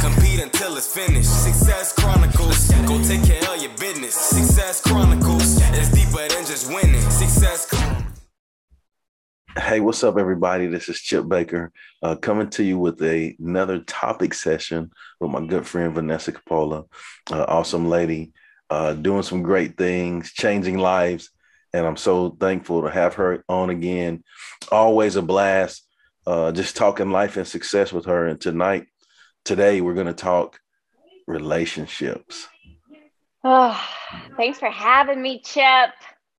Compete until it's finished. Success Chronicles. Go take care of your business. Success Chronicles. It's deeper than just winning. Success Chronicles. Hey, what's up, everybody? This is Chip Baker coming to you with another topic session with my good friend Vanessa Coppola. Awesome lady, doing some great things, changing lives. And I'm so thankful to have her on again. Always a blast. Just talking life and success with her. And today, we're going to talk relationships. Oh, thanks for having me, Chip.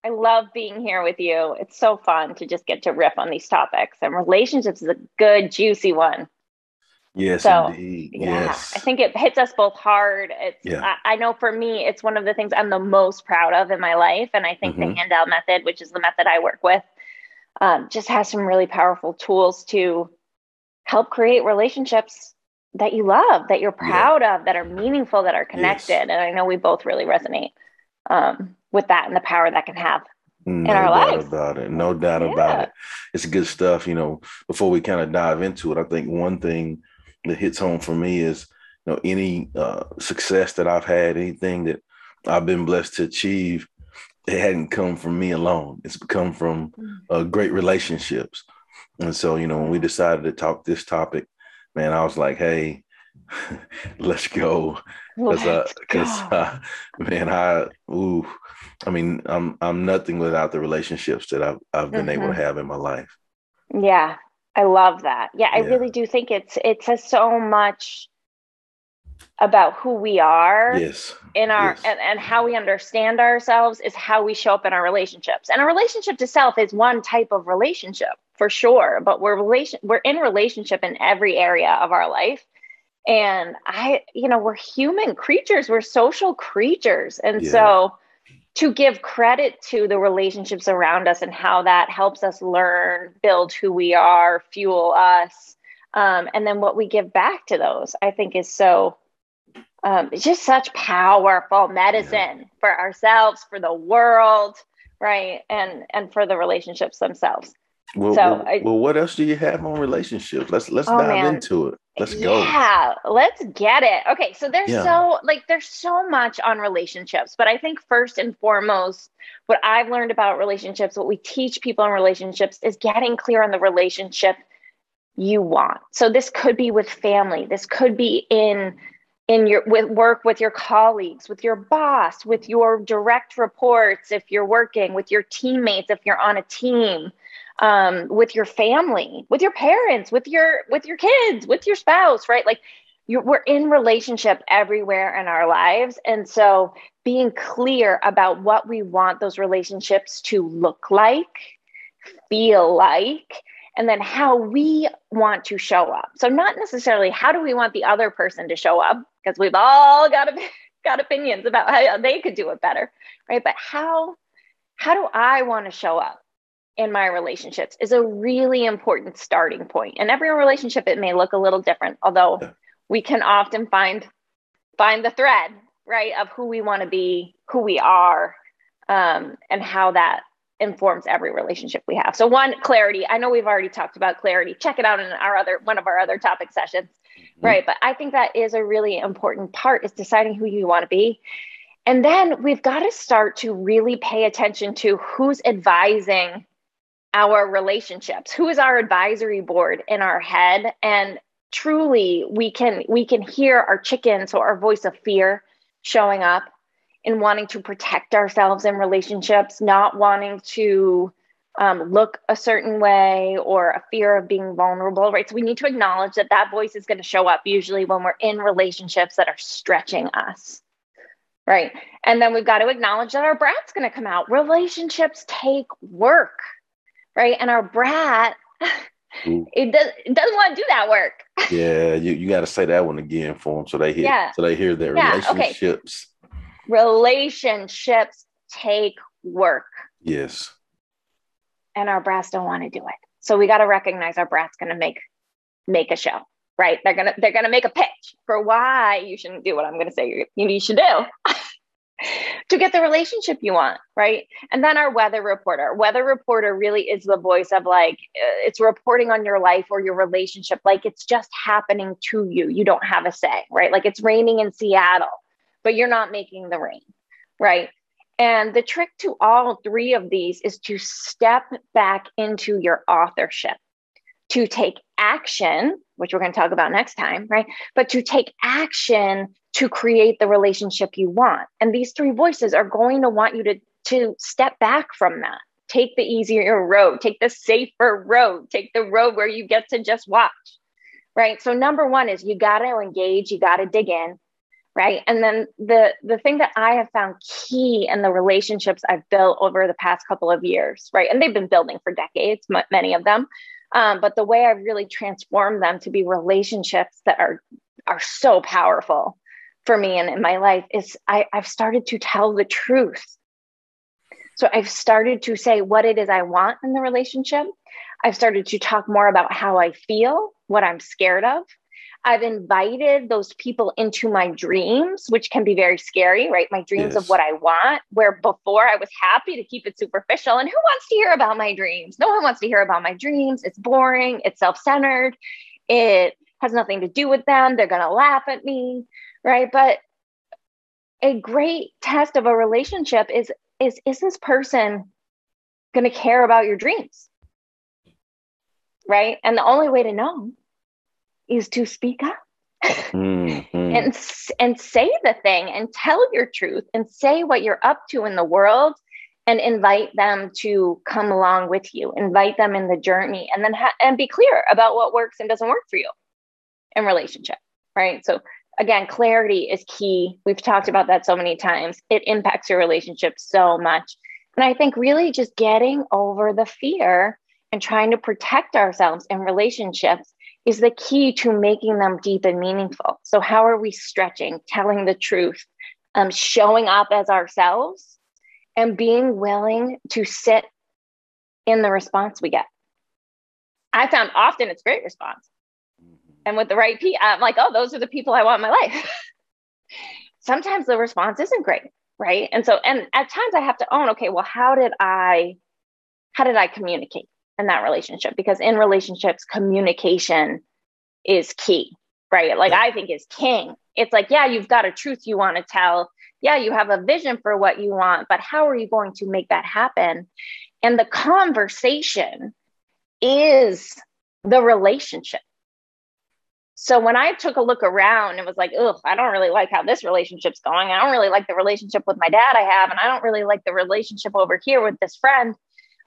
I love being here with you. It's so fun to just get to riff on these topics. And relationships is a good, juicy one. Yes, so, indeed. Yeah, yes. I think it hits us both hard. I know for me, it's one of the things I'm the most proud of in my life. And I think the Handel Method, which is the method I work with, just has some really powerful tools to help create relationships that you love, that you're proud of, that are meaningful, that are connected. Yes. And I know we both really resonate with that and the power that can have in our lives. No doubt about it. It's good stuff. You know, before we kind of dive into it, I think one thing that hits home for me is, you know, any success that I've had, anything that I've been blessed to achieve, it hadn't come from me alone. It's come from great relationships. And so, you know, when we decided to talk this topic, man, I was like, hey, let's go. Because I'm nothing without the relationships that I've been able to have in my life. Yeah, I love that. Yeah, I really do think it says so much about who we are and how we understand ourselves is how we show up in our relationships. And a relationship to self is one type of relationship for sure, but we're in relationship in every area of our life. And we're human creatures, we're social creatures. And so to give credit to the relationships around us and how that helps us learn, build who we are, fuel us. And then what we give back to those, I think is so, it's just such powerful medicine for ourselves, for the world, right? And for the relationships themselves. Well, what else do you have on relationships? Let's dive into it. Let's go. Yeah, let's get it. Okay, so there's so much on relationships, but I think first and foremost, what I've learned about relationships, what we teach people in relationships is getting clear on the relationship you want. So this could be with family. This could be with work, with your colleagues, with your boss, with your direct reports, if you're working, with your teammates, if you're on a team, with your family, with your parents, with your kids, with your spouse, right? Like we're in relationship everywhere in our lives. And so being clear about what we want those relationships to look like, feel like, and then how we want to show up. So not necessarily how do we want the other person to show up, because we've all got opinions about how they could do it better, right? But how do I want to show up in my relationships is a really important starting point. And every relationship, it may look a little different, although we can often find the thread, right, of who we want to be, who we are, and how that informs every relationship we have. So one, clarity. I know we've already talked about clarity. Check it out in one of our other topic sessions, right? But I think that is a really important part is deciding who you want to be. And then we've got to start to really pay attention to who's advising our relationships, who is our advisory board in our head. And truly we can hear our chicken, so our voice of fear showing up, and wanting to protect ourselves in relationships, not wanting to look a certain way, or a fear of being vulnerable, right? So we need to acknowledge that voice is going to show up usually when we're in relationships that are stretching us, right? And then we've got to acknowledge that our brat's going to come out. Relationships take work, right? And our brat, it doesn't want to do that work. Yeah, you got to say that one again for them, so they hear, so they hear their relationships. Okay. Relationships take work. Yes. And our brass don't want to do it. So we got to recognize our brass going to make a show, right? They're going to make a pitch for why you shouldn't do what I'm going to say you should do to get the relationship you want, right? And then our weather reporter really is the voice of like, it's reporting on your life or your relationship. Like it's just happening to you. You don't have a say, right? Like it's raining in Seattle, but you're not making the rain, right? And the trick to all three of these is to step back into your authorship, to take action, which we're going to talk about next time, right? But to take action to create the relationship you want. And these three voices are going to want you to step back from that. Take the easier road, take the safer road, take the road where you get to just watch, right? So number one is you got to engage, you got to dig in. Right. And then the thing that I have found key in the relationships I've built over the past couple of years. Right. And they've been building for decades, many of them. But the way I've really transformed them to be relationships that are so powerful for me and in my life is I've started to tell the truth. So I've started to say what it is I want in the relationship. I've started to talk more about how I feel, what I'm scared of. I've invited those people into my dreams, which can be very scary, right? My dreams of what I want, where before I was happy to keep it superficial. And who wants to hear about my dreams? No one wants to hear about my dreams. It's boring. It's self-centered. It has nothing to do with them. They're going to laugh at me, right? But a great test of a relationship is this person going to care about your dreams, right? And the only way to know is to speak up and say the thing and tell your truth and say what you're up to in the world and invite them to come along with you, invite them in the journey, and then and be clear about what works and doesn't work for you in relationship, right? So again, clarity is key. We've talked about that so many times. It impacts your relationship so much. And I think really just getting over the fear and trying to protect ourselves in relationships is the key to making them deep and meaningful. So how are we stretching, telling the truth, showing up as ourselves, and being willing to sit in the response we get? I found often it's great response. And with the right people, I'm like, oh, those are the people I want in my life. Sometimes the response isn't great, right? And at times I have to own, okay, well, how did I communicate in that relationship? Because in relationships, communication is key, right? Like I think is king. It's like, yeah, you've got a truth you want to tell. Yeah, you have a vision for what you want, but how are you going to make that happen? And the conversation is the relationship. So when I took a look around and was like, oh, I don't really like how this relationship's going. I don't really like the relationship with my dad I have. And I don't really like the relationship over here with this friend.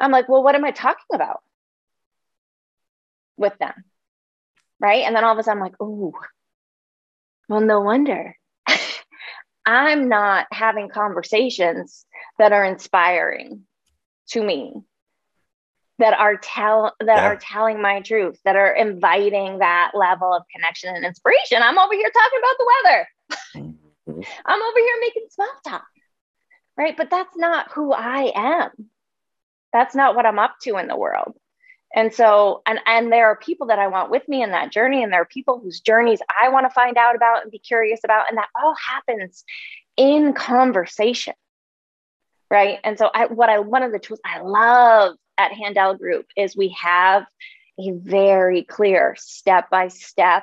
I'm like, well, what am I talking about with them, right? And then all of a sudden I'm like, oh, well, no wonder. I'm not having conversations that are inspiring to me, that are telling my truth, that are inviting that level of connection and inspiration. I'm over here talking about the weather. I'm over here making small talk, right? But that's not who I am. That's not what I'm up to in the world. And so, and there are people that I want with me in that journey. And there are people whose journeys I want to find out about and be curious about. And that all happens in conversation, right? And so one of the tools I love at Handel Group is we have a very clear step-by-step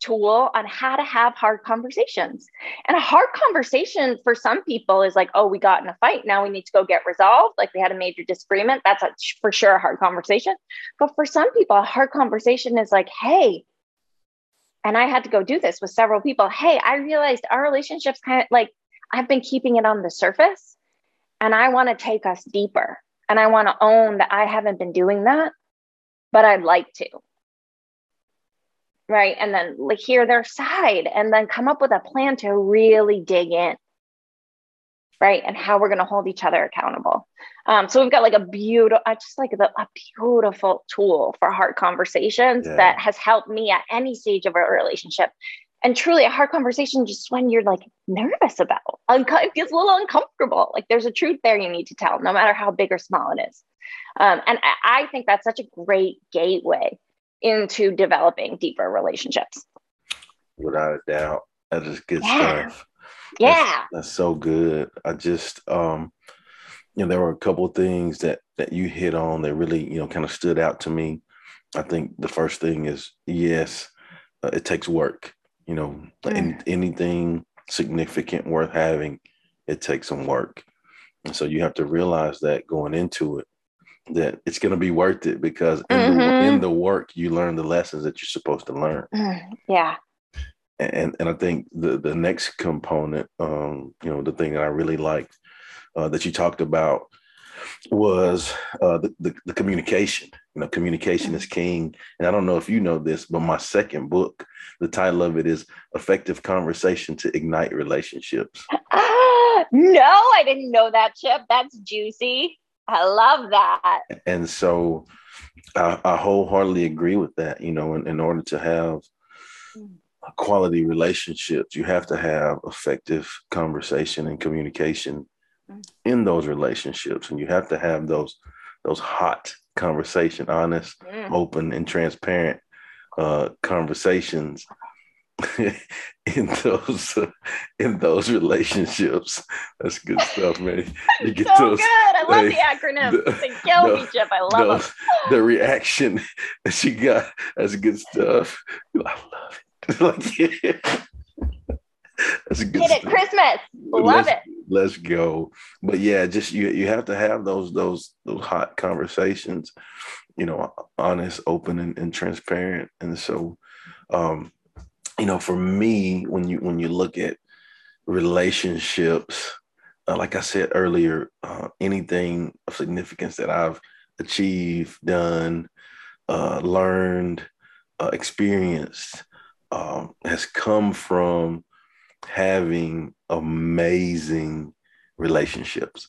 tool on how to have hard conversations. And a hard conversation for some people is like, oh, we got in a fight. Now we need to go get resolved. Like we had a major disagreement. That's for sure a hard conversation. But for some people, a hard conversation is like, hey, and I had to go do this with several people. Hey, I realized our relationship's kind of like, I've been keeping it on the surface and I want to take us deeper. And I want to own that I haven't been doing that, but I'd like to. Right. And then like hear their side and then come up with a plan to really dig in. right? And how we're going to hold each other accountable. So we've got like a beautiful tool for hard conversations that has helped me at any stage of our relationship. And truly a hard conversation, just when you're like nervous about, it feels a little uncomfortable. Like there's a truth there you need to tell, no matter how big or small it is. And I think that's such a great gateway into developing deeper relationships. Without a doubt. That is good stuff. Yeah. That's so good. I just, there were a couple of things that you hit on that really, kind of stood out to me. I think the first thing is, it takes work. Anything significant worth having, it takes some work. And so you have to realize that going into it, that it's going to be worth it, because in the work, you learn the lessons that you're supposed to learn. Yeah. And I think the next component, the thing that I really liked that you talked about was the communication. Communication is king. And I don't know if you know this, but my second book, the title of it is Effective Conversation to Ignite Relationships. No, I didn't know that, Chip. That's juicy. I love that. And so I wholeheartedly agree with that. In order to have quality relationships, you have to have effective conversation and communication in those relationships. And you have to have those hot conversation, honest, open, and transparent conversations in those relationships. That's good stuff, man. You get so those, good. I love the acronyms. They kill me, Chip. I love them. The reaction that she got, that's good stuff. I love it. That's good stuff. Get it, Christmas. Love it. Let's go. But just you have to have those hot conversations, honest, open, and transparent. And so, for me, when you look at relationships, like I said earlier, anything of significance that I've achieved, done, learned, experienced, has come from having amazing relationships,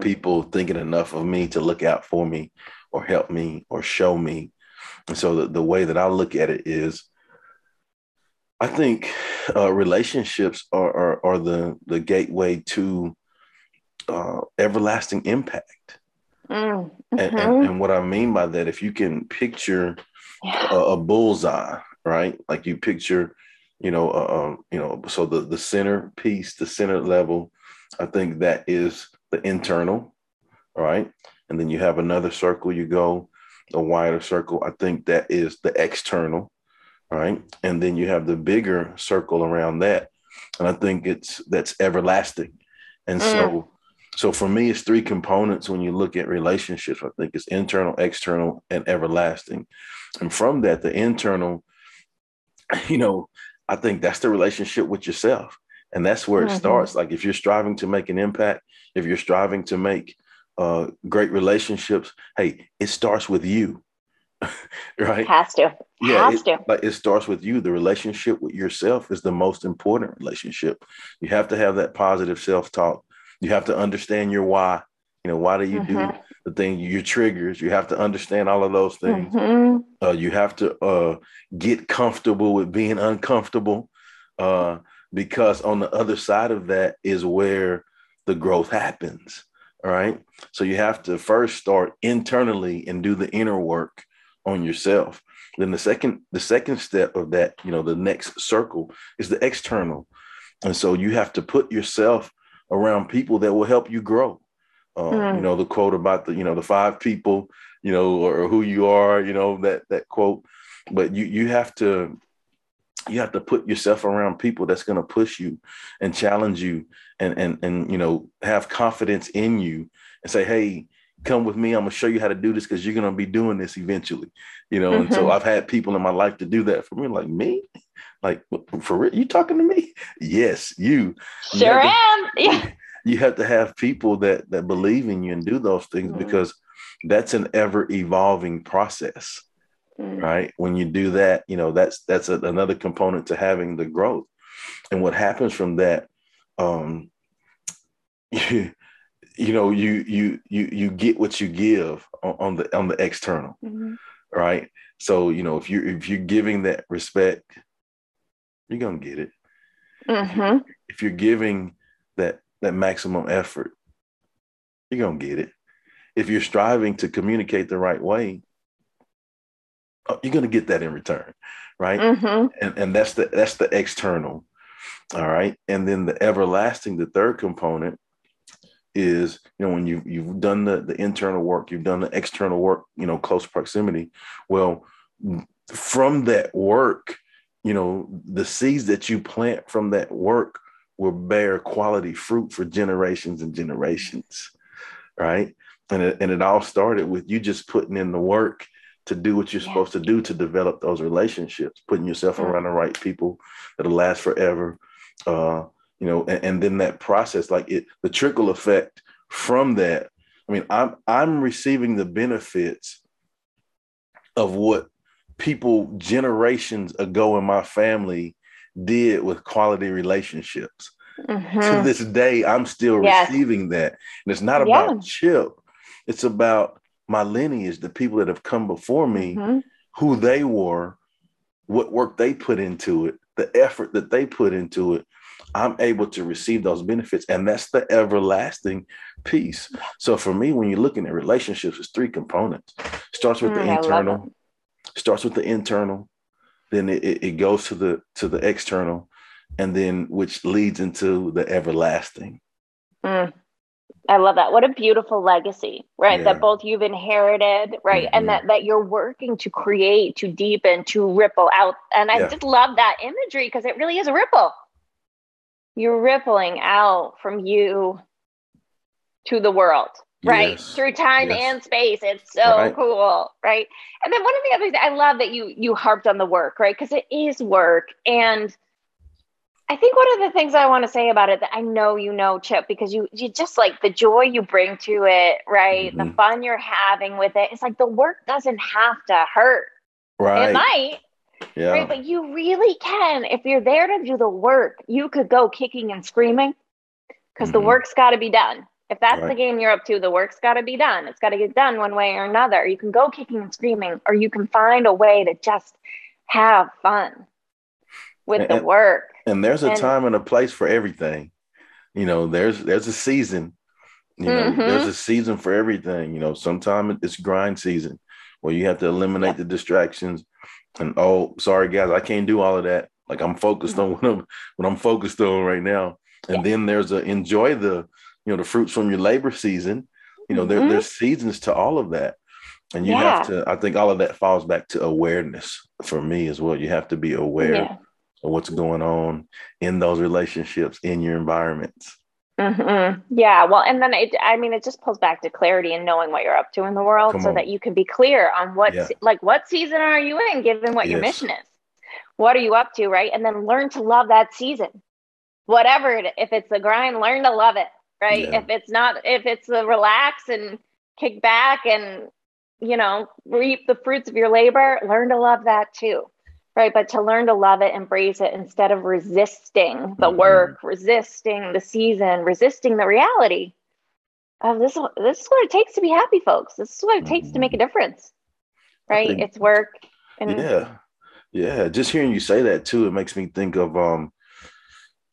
people thinking enough of me to look out for me or help me or show me. And so the way that I look at it is, I think relationships are the gateway to everlasting impact. And what I mean by that, if you can picture a bullseye, right? Like you picture, so the center piece, the center level, I think that is the internal, right? And then you have another circle, you go a wider circle. I think that is the external, right? And then you have the bigger circle around that. And I think that's everlasting. And so for me, it's three components when you look at relationships. I think it's internal, external, and everlasting. And from that, the internal, I think that's the relationship with yourself. And that's where it starts. Like if you're striving to make an impact, if you're striving to make great relationships, hey, it starts with you, right? Has to. Like it starts with you. The relationship with yourself is the most important relationship. You have to have that positive self-talk. You have to understand your why. Why do you do the thing, your triggers? You have to understand all of those things. You have to get comfortable with being uncomfortable, because on the other side of that is where the growth happens. All right. So you have to first start internally and do the inner work on yourself. Then the second step of that, the next circle is the external. And so you have to put yourself around people that will help you grow. The quote about the, the five people, or who you are, that quote, but you have to put yourself around people that's going to push you and challenge you and, have confidence in you and say, hey, come with me. I'm going to show you how to do this, because you're going to be doing this eventually, and so I've had people in my life to do that for me, like me. Like, for real, you talking to me? Yes, you. Sure am. Yeah. You have to have people that believe in you and do those things, because that's an ever evolving process, right? When you do that, that's another component to having the growth. And what happens from that, you get what you give on the external, mm-hmm. right? So, if you're giving that respect, you're going to get it. Mm-hmm. If you're giving that maximum effort, you're going to get it. If you're striving to communicate the right way, you're going to get that in return, right? Mm-hmm. And that's the external, all right? And then the everlasting, the third component is, when you've done the internal work, you've done the external work, close proximity. Well, from that work, the seeds that you plant from that work will bear quality fruit for generations and generations, right? And it all started with you just putting in the work to do what you're supposed to do to develop those relationships, putting yourself around the right people that'll last forever. And then that process, the trickle effect from that. I mean, I'm receiving the benefits of what people generations ago in my family did with quality relationships. Mm-hmm. To this day, I'm still receiving that. And it's not about Chip. It's about my lineage, the people that have come before me, mm-hmm. who they were, what work they put into it, the effort that they put into it. I'm able to receive those benefits. And that's the everlasting piece. So for me, when you're looking at relationships, it's three components. Starts with the internal, then it goes to the external, and then which leads into the everlasting. Mm. I love that. What a beautiful legacy, right? Yeah. That both you've inherited, right? Mm-hmm. And that you're working to create, to deepen, to ripple out. And I just love that imagery, because it really is a ripple. You're rippling out from you to the world, right? Yes. Through time and space. It's so cool, right? And then one of the other things, I love that you harped on the work, right? Because it is work. And I think one of the things I want to say about it that I know Chip, because you just the joy you bring to it, right? Mm-hmm. The fun you're having with it. It's the work doesn't have to hurt. Right. It might. Yeah. Right, but you really can. If you're there to do the work, you could go kicking and screaming, because mm-hmm. the work's got to be done. If that's the game you're up to, the work's got to be done. It's got to get done one way or another. You can go kicking and screaming, or you can find a way to just have fun with the work. And there's a time and a place for everything. There's a season. Mm-hmm. There's a season for everything. Sometimes it's grind season where you have to eliminate the distractions. And sorry guys, I can't do all of that. I'm focused on what I'm focused on right now. And then there's enjoy the the fruits from your labor season. There's seasons to all of that. And you have to, I think all of that falls back to awareness for me as well. You have to be aware of what's going on in those relationships, in your environments. Mm-hmm. Yeah. Well, and then it just pulls back to clarity and knowing what you're up to in the world so that you can be clear on what season are you in, given what your mission is. What are you up to, right? And then learn to love that season. Whatever if it's the grind, learn to love it, right? Yeah. If it's the relax and kick back and, reap the fruits of your labor, learn to love that too. Right. But to learn to love it, embrace it, instead of resisting the work, resisting the season, resisting the reality of this is what it takes to be happy, folks. This is what it takes to make a difference. Right. It's work. And yeah. Just hearing you say that too, it makes me think of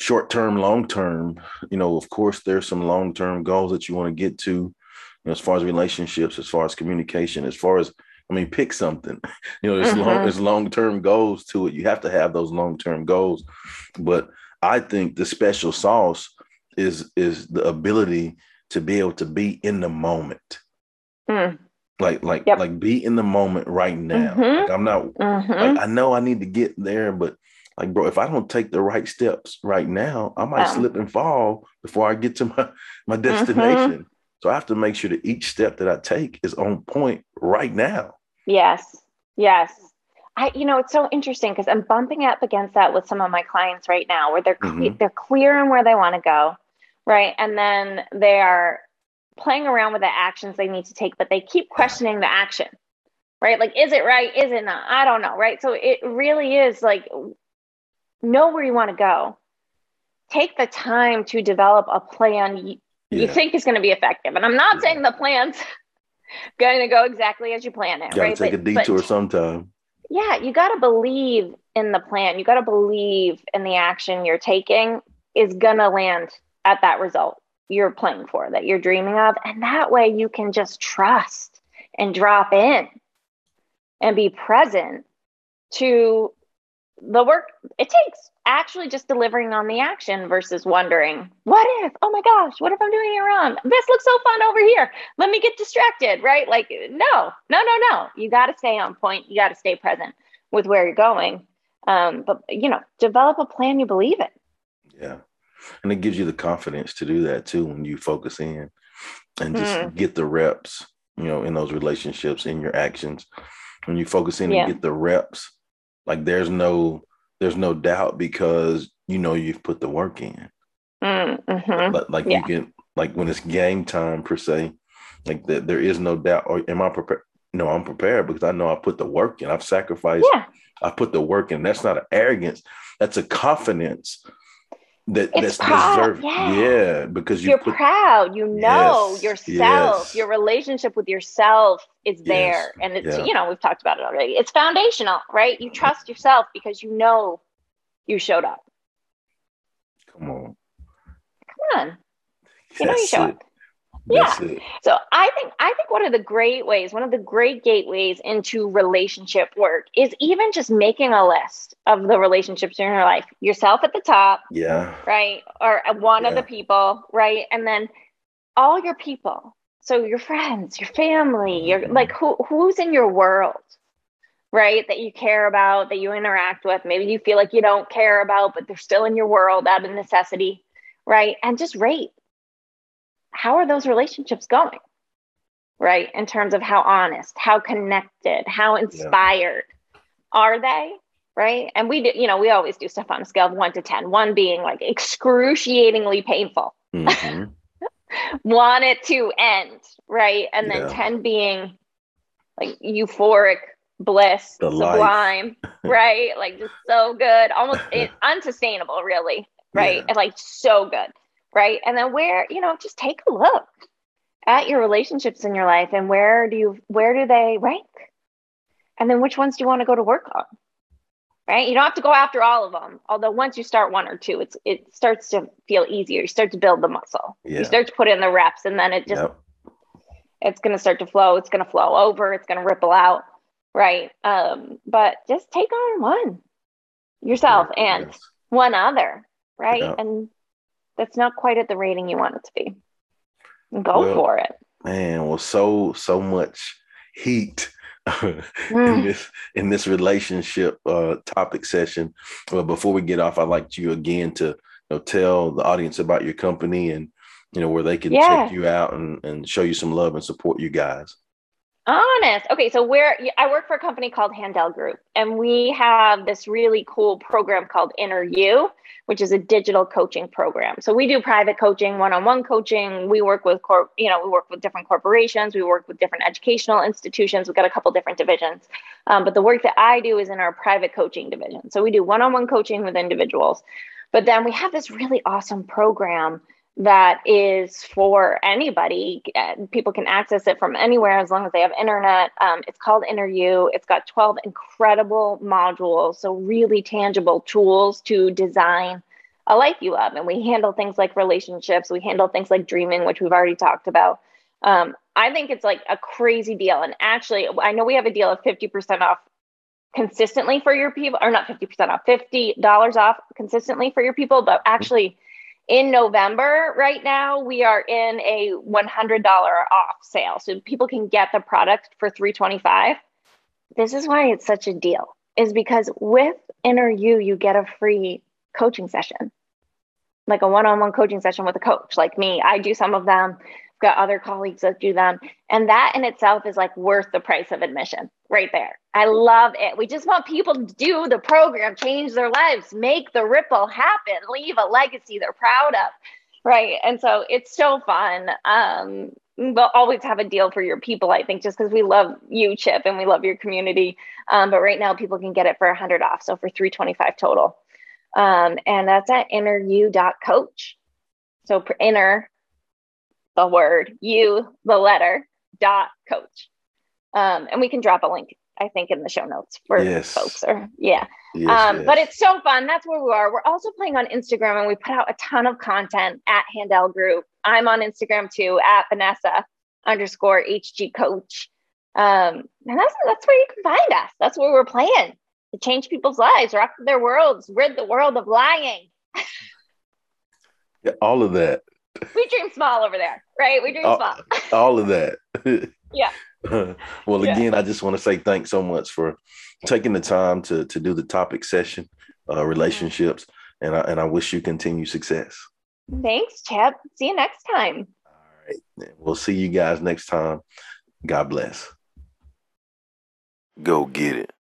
short-term, long-term. Of course there's some long-term goals that you want to get to, as far as relationships, as far as communication, as far as, pick something, there's long-term goals to it. You have to have those long-term goals. But I think the special sauce is the ability to be able to be in the moment. Mm. Be in the moment right now. Mm-hmm. I'm not, I know I need to get there, but bro, if I don't take the right steps right now, I might slip and fall before I get to my destination. Mm-hmm. So I have to make sure that each step that I take is on point right now. Yes. It's so interesting because I'm bumping up against that with some of my clients right now, where they're clear on where they want to go, right? And then they are playing around with the actions they need to take, but they keep questioning the action, right? Is it right? Is it not? I don't know, right? So it really is know where you want to go. Take the time to develop a plan you think is going to be effective. And I'm not saying the plan's going to go exactly as you plan it. Gotta take a detour sometime. Yeah, you got to believe in the plan. You got to believe in the action you're taking is going to land at that result you're playing for, that you're dreaming of. And that way you can just trust and drop in and be present to the work it takes, actually just delivering on the action versus wondering, what if, oh my gosh, what if I'm doing it wrong? This looks so fun over here. Let me get distracted, right? Like, no. You got to stay on point. You got to stay present with where you're going. But, develop a plan you believe in. Yeah. And it gives you the confidence to do that too when you focus in and just get the reps, in those relationships, in your actions. When you focus in and get the reps, like there's no doubt because you've put the work in. Mm-hmm. You can, like when it's game time per se, like that there is no doubt. Or am I prepared? No, I'm prepared because I know I put the work in. I've sacrificed. Yeah. I put the work in. That's not an arrogance. That's a confidence that's proud, deserved. Yeah. Because you're proud. Yourself. Yes. Your relationship with yourself is there. Yes. And it's, we've talked about it already. It's foundational, right? You trust yourself because you know you showed up. Come on. You know you showed up. Yeah. So I think one of the great gateways into relationship work is even just making a list of the relationships in your life, yourself at the top. Yeah. Right. Or one of the people. Right. And then all your people. So your friends, your family, your like who's in your world. Right. That you care about, that you interact with. Maybe you feel like you don't care about, but they're still in your world out of necessity. Right. And just rate. How are those relationships going, right? In terms of how honest, how connected, how inspired are they, right? And we do, we always do stuff on a scale of 1 to 10, 1 being like excruciatingly painful, 1 at 2 end, right? And then 10 being like euphoric bliss, sublime, right? Like just so good, almost unsustainable, really, right? And like so good. Right. And then where, just take a look at your relationships in your life and where do they rank? And then which ones do you want to go to work on? Right. You don't have to go after all of them. Although once you start 1 or 2, it starts to feel easier. You start to build the muscle. Yeah. You start to put in the reps and then it just, it's going to start to flow. It's going to flow over. It's going to ripple out. Right. But just take on one yourself and one other. Right. Yeah. And that's not quite at the rating you want it to be. Go for it. Man, so much heat in this relationship topic session. But before we get off, I'd like you again to tell the audience about your company and where they can check you out and show you some love and support you guys. Honest. Okay, so I work for a company called Handel Group, and we have this really cool program called Inner U, which is a digital coaching program. So we do private coaching, one-on-one coaching. We work with different corporations. We work with different educational institutions. We've got a couple different divisions, but the work that I do is in our private coaching division. So we do one-on-one coaching with individuals, but then we have this really awesome program that is for anybody. People can access it from anywhere as long as they have internet. It's called Inner U. It's got 12 incredible modules, so really tangible tools to design a life you love. And we handle things like relationships. We handle things like dreaming, which we've already talked about. I think it's like a crazy deal. And actually, I know we have a deal of 50% off consistently for your people, or not 50% off, $50 off consistently for your people, but actually in November right now, we are in a $100 off sale. So people can get the product for $325. This is why it's such a deal, is because with Inner U, you get a free coaching session, like a one-on-one coaching session with a coach like me. I do some of them. I've got other colleagues that do them. And that in itself is like worth the price of admission right there. I love it. We just want people to do the program, change their lives, make the ripple happen, leave a legacy they're proud of, right? And so it's so fun. We'll always have a deal for your people, I think, just because we love you, Chip, and we love your community. But right now, people can get it for $100 off, so for $325 total. And that's at inneru.coach. So for Inner the word U, the letter, .coach. And we can drop a link, I think, in the show notes for folks. But it's so fun. That's where we are. We're also playing on Instagram, and we put out a ton of content at Handel Group. I'm on Instagram too, at Vanessa_HG Coach. And that's where you can find us. That's where we're playing to change people's lives, rock their worlds, rid the world of lying. Yeah, all of that. We dream small over there, right? We dream small. All of that. Yeah. Well, again, I just want to say thanks so much for taking the time to do the topic session, relationships, and I wish you continued success. Thanks, Chip. See you next time. All right. We'll see you guys next time. God bless. Go get it.